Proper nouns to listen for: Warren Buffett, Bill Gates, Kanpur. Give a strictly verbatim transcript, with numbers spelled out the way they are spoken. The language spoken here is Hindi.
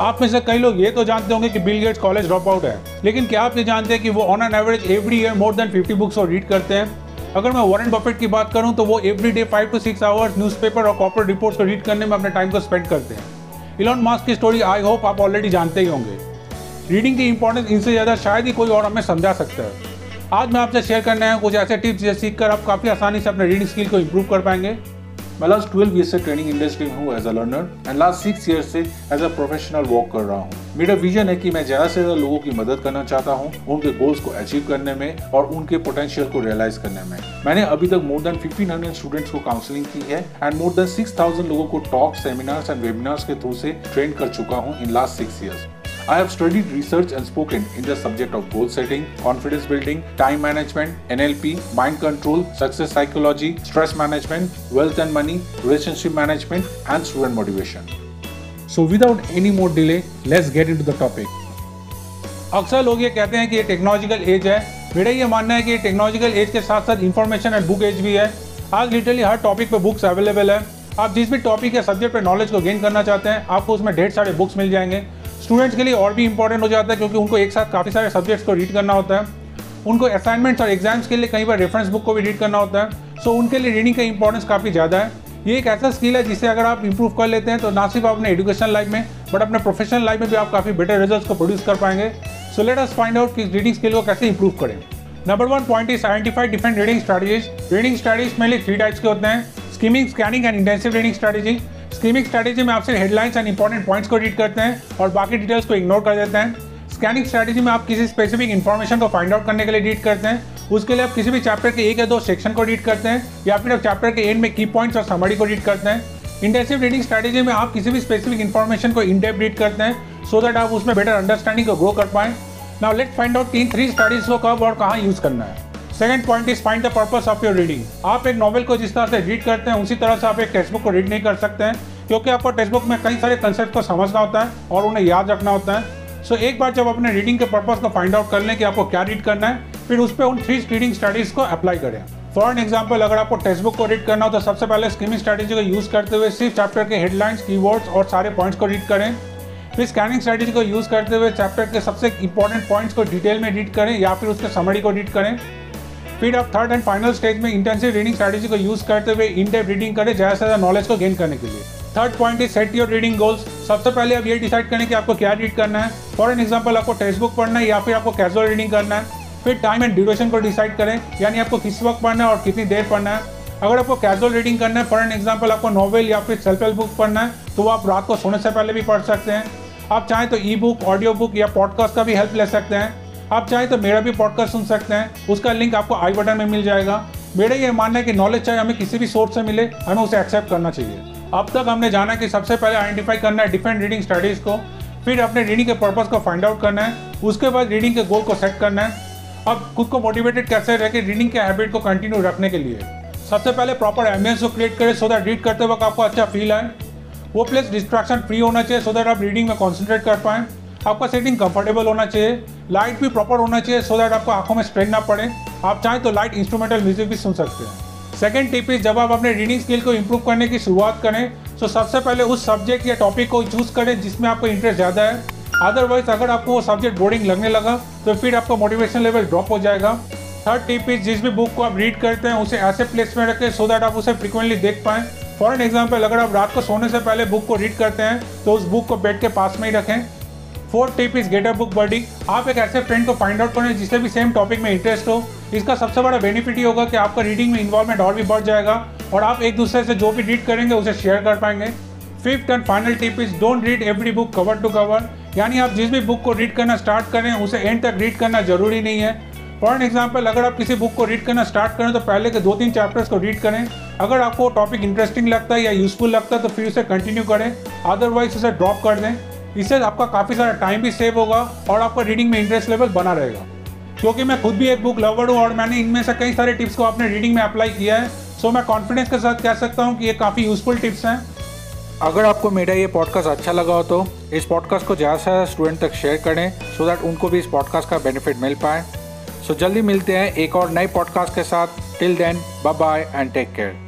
आप में से कई लोग ये तो जानते होंगे कि Bill Gates college dropout है, लेकिन क्या आप ये जानते हैं कि वो on an average every year more than fifty books और रीड करते हैं। अगर मैं वॉरेन बफेट की बात करूं तो वो every day five to six hours newspaper और कॉर्पोरेट रिपोर्ट्स को रीड करने में अपने टाइम को स्पेंड करते हैं। इलॉन मस्क की स्टोरी आई होप आप ऑलरेडी जानते ही होंगे। रीडिंग की इंपॉर्टेंस इनसे ज़्यादा शायद ही कोई और हमें समझा सकता है। आज मैं आपसे शेयर करने आया कुछ ऐसे टिप्स जिसे सीखकर आप काफ़ी आसानी से अपने रीडिंग स्किल को इंप्रूव कर पाएंगे। मैं लास्ट ट्वेल्व ईयर से ट्रेनिंग इंडस्ट्री में हूँ as a learner and last six year से एज अ प्रोफेशनल वर्क कर रहा हूँ। मेरा विजन है कि मैं ज़्यादा से ज़्यादा लोगों की मदद करना चाहता हूँ उनके गोल्स को अचीव करने में और उनके पोटेंशियल को रियलाइज करने में। मैंने अभी तक more than fifteen hundred students को काउंसलिंग की है and more than six thousand लोगों को टॉक, सेमिनार्स एंड वेबिनार्स के थ्रू से ट्रेन कर चुका हूँ in last six years. I have studied, researched and spoken in the subject of goal setting, confidence building, time management, N L P, mind control, success psychology, stress management, wealth and money, relationship management and student motivation. So without any more delay, let's get into the topic. अक्सर लोग ये कहते हैं कि ये टेक्नोलॉजिकल एज है। मेरा ये मानना है कि टेक्नोलॉजिकल एज के साथ साथ इंफॉर्मेशन एंड बुक एज भी है। आज लिटरली हर टॉपिक पे बुक्स अवेलेबल है। आप जिस भी टॉपिक या सब्जेक्ट पे नॉलेज को गेन करना चाहते हैं आपको उसमें ढेर सारे बुक्स मिल जाएंगे। स्टूडेंट्स के लिए और भी इंपॉर्टेंट हो जाता है क्योंकि उनको एक साथ काफ़ी सारे सब्जेक्ट्स को रीड करना होता है। उनको असाइनमेंट्स और एग्जाम्स के लिए कई बार रेफरेंस बुक को भी रीड करना होता है। सो उनके लिए रीडिंग का इंपॉर्टेंस काफ़ी ज़्यादा है। ये एक ऐसा स्किल है जिसे अगर आप इंप्रूव कर लेते हैं तो ना सिर्फ अपने एजुकेशन लाइफ में बट अपने प्रोफेशनल लाइफ में भी आप काफ़ी बेटर रिजल्ट को प्रोड्यूस कर पाएंगे। So let us find out कि रीडिंग स्किल को कैसे इंप्रूव करें। Number one point is identify different reading strategies. Reading strategies mainly three types के होते हैं: skimming, scanning and intensive reading strategy. Skimming strategy में आपसे हेडलाइंस एंड इंपॉर्टेंट पॉइंट्स को रीड करते हैं और बाकी डिटेल्स को इग्नोर कर देते हैं। स्कैनिंग स्ट्रैटेजी में आप किसी स्पेसिफिक इन्फॉर्मेशन को फाइंड आउट करने के लिए रीड करते हैं। उसके लिए आप किसी भी चैप्टर के एक या दो सेक्शन को रीड करते हैं या फिर आप चैप्टर के एंड में की पॉइंट्स और समरी को रीड करते हैं। इंटेंसिव रीडिंग स्ट्रैटेजी में आप किसी भी स्पेसिफिक इन्फॉर्मेशन को इन डेप्थ रीड करते हैं सो दैट आप उसमें बेटर अंडरस्टैंडिंग को ग्रो कर पाएँ। नाउ लेट्स फाइंड आउट इन थ्री स्ट्रैटेजीज को कब और कहाँ यूज़ करना है। Second point is find the purpose of your reading. आप एक नॉवल को जिस तरह से रीड करते हैं उसी तरह से आप एक टेक्स्ट बुक को रीड नहीं कर सकते हैं क्योंकि आपको टेक्स्ट बुक में कई सारे कंसेप्ट को समझना होता है और उन्हें याद रखना होता है। सो so, एक बार जब अपने रीडिंग के पर्पस को फाइंड आउट कर लें कि आपको क्या रीड करना है फिर उस पर उन थ्री रीडिंग स्ट्रैटेजीज को अप्लाई करें। फॉर एन एग्जाम्पल, अगर आपको टेक्स्ट बुक को रीड करना हो तो सबसे पहले स्किमिंग स्ट्रैटेजी को यूज़ करते हुए सिर्फ चैप्टर के हेडलाइंस, कीवर्ड्स और सारे पॉइंट्स को रीड करें। फिर स्कैनिंग स्ट्रैटेजी को यूज़ करते हुए चैप्टर के सबसे इंपॉर्टेंट पॉइंट्स को डिटेल में रीड करें या फिर उसके समरी को रीड करें। फिर आप थर्ड एंड फाइनल स्टेज में इंटेंसिव रीडिंग स्ट्रैटेजी को यूज़ करते हुए इन डेप्थ रीडिंग करें ज़्यादा से ज़्यादा नॉलेज को गेन करने के लिए। Third point is set your reading goals. सबसे पहले आप ये डिसाइड करें कि आपको क्या रीड करना है। फॉर एन एग्जाम्पल, आपको टेक्स्ट बुक पढ़ना है या फिर आपको कैजुअल रीडिंग करना है। फिर टाइम एंड ड्यूरेशन को डिसाइड करें, यानी आपको किस वक्त पढ़ना है और कितनी देर पढ़ना है। अगर आपको कैजुअल रीडिंग करना है, फॉर एन एग्जाम्पल आपको नॉवल या फिर सेल्फ हेल्प बुक पढ़ना है, तो आप रात को सोने से पहले भी पढ़ सकते हैं। आप चाहें तो ई बुक, ऑडियो बुक या पॉडकास्ट का भी हेल्प ले सकते हैं। आप चाहें तो मेरा भी पॉडकास्ट सुन सकते हैं, उसका लिंक आपको आई बटन में मिल जाएगा। मेरा ये मानना है कि नॉलेज चाहे हमें किसी भी सोर्स से मिले हमें उसे एक्सेप्ट करना चाहिए। अब तक हमने जाना कि सबसे पहले आइडेंटिफाई करना है डिफरेंट रीडिंग स्ट्रैटेजीज को, फिर अपने रीडिंग के पर्पस को फाइंड आउट करना है, उसके बाद रीडिंग के गोल को सेट करना है। अब खुद को मोटिवेटेड कैसे रखें रीडिंग के हैबिट को कंटिन्यू रखने के लिए। सबसे पहले प्रॉपर एम्बियंस को क्रिएट करें सो दैट रीड करते वक्त आपको अच्छा फील आए। वो प्लेस डिस्ट्रैक्शन फ्री होना चाहिए सो दैट आप रीडिंग में कॉन्सेंट्रेट कर पाएँ। आपका सेटिंग कंफर्टेबल होना चाहिए। लाइट भी प्रॉपर होना चाहिए सो दैट आपको आंखों में स्ट्रेन ना पड़े। आप चाहें तो लाइट इंस्ट्रूमेंटल म्यूजिक भी सुन सकते हैं। सेकंड टिप इज जब आप अपने रीडिंग स्किल को इंप्रूव करने की शुरुआत करें तो सबसे पहले उस सब्जेक्ट या टॉपिक को चूज करें जिसमें आपको इंटरेस्ट ज़्यादा है। अदरवाइज अगर आपको वो सब्जेक्ट बोरिंग लगने लगा तो फिर आपका मोटिवेशन लेवल ड्रॉप हो जाएगा। थर्ड टिप इज जिस भी बुक को आप रीड करते हैं उसे ऐसे प्लेस में रखें सो दैट आप उसे फ्रिक्वेंटली देख पाएँ। फॉर एन एग्जाम्पल, अगर आप रात को सोने से पहले बुक को रीड करते हैं तो उस बुक को बेड के पास में ही रखें। Fourth tip is get a book buddy. आप एक ऐसे फ्रेंड को फाइंड आउट करें जिसे भी सेम टॉपिक में इंटरेस्ट हो। इसका सबसे बड़ा बेनिफिट ये होगा कि आपका रीडिंग में इन्वॉल्वमेंट और भी बढ़ जाएगा और आप एक दूसरे से जो भी रीड करेंगे उसे शेयर कर पाएंगे। Fifth and final tip is don't read every book cover to cover, यानी आप जिस भी बुक को रीड करना स्टार्ट करें उसे एंड तक रीड करना जरूरी नहीं है। फॉर एन एग्जाम्पल, अगर आप किसी बुक को रीड करना स्टार्ट करें तो पहले के दो तीन चैप्टर्स को रीड करें। अगर आपको टॉपिक इंटरेस्टिंग लगता है या यूजफुल लगता है तो फिर उसे कंटिन्यू करें, अदरवाइज उसे ड्रॉप कर दें। इससे आपका काफ़ी सारा टाइम भी सेव होगा और आपका रीडिंग में इंटरेस्ट लेवल बना रहेगा। क्योंकि मैं खुद भी एक बुक लवर हूँ और मैंने इनमें से कई सारे टिप्स को अपने रीडिंग में अप्लाई किया है। सो मैं कॉन्फिडेंस के साथ कह सकता हूँ कि ये काफ़ी यूजफुल टिप्स हैं। अगर आपको मेरा ये पॉडकास्ट अच्छा लगा हो तो इस पॉडकास्ट को ज़्यादा से ज़्यादा स्टूडेंट तक शेयर करें सो दैट उनको भी इस पॉडकास्ट का बेनिफिट मिल पाए। सो जल्दी मिलते हैं एक और नए पॉडकास्ट के साथ। Till then, bye bye and take care.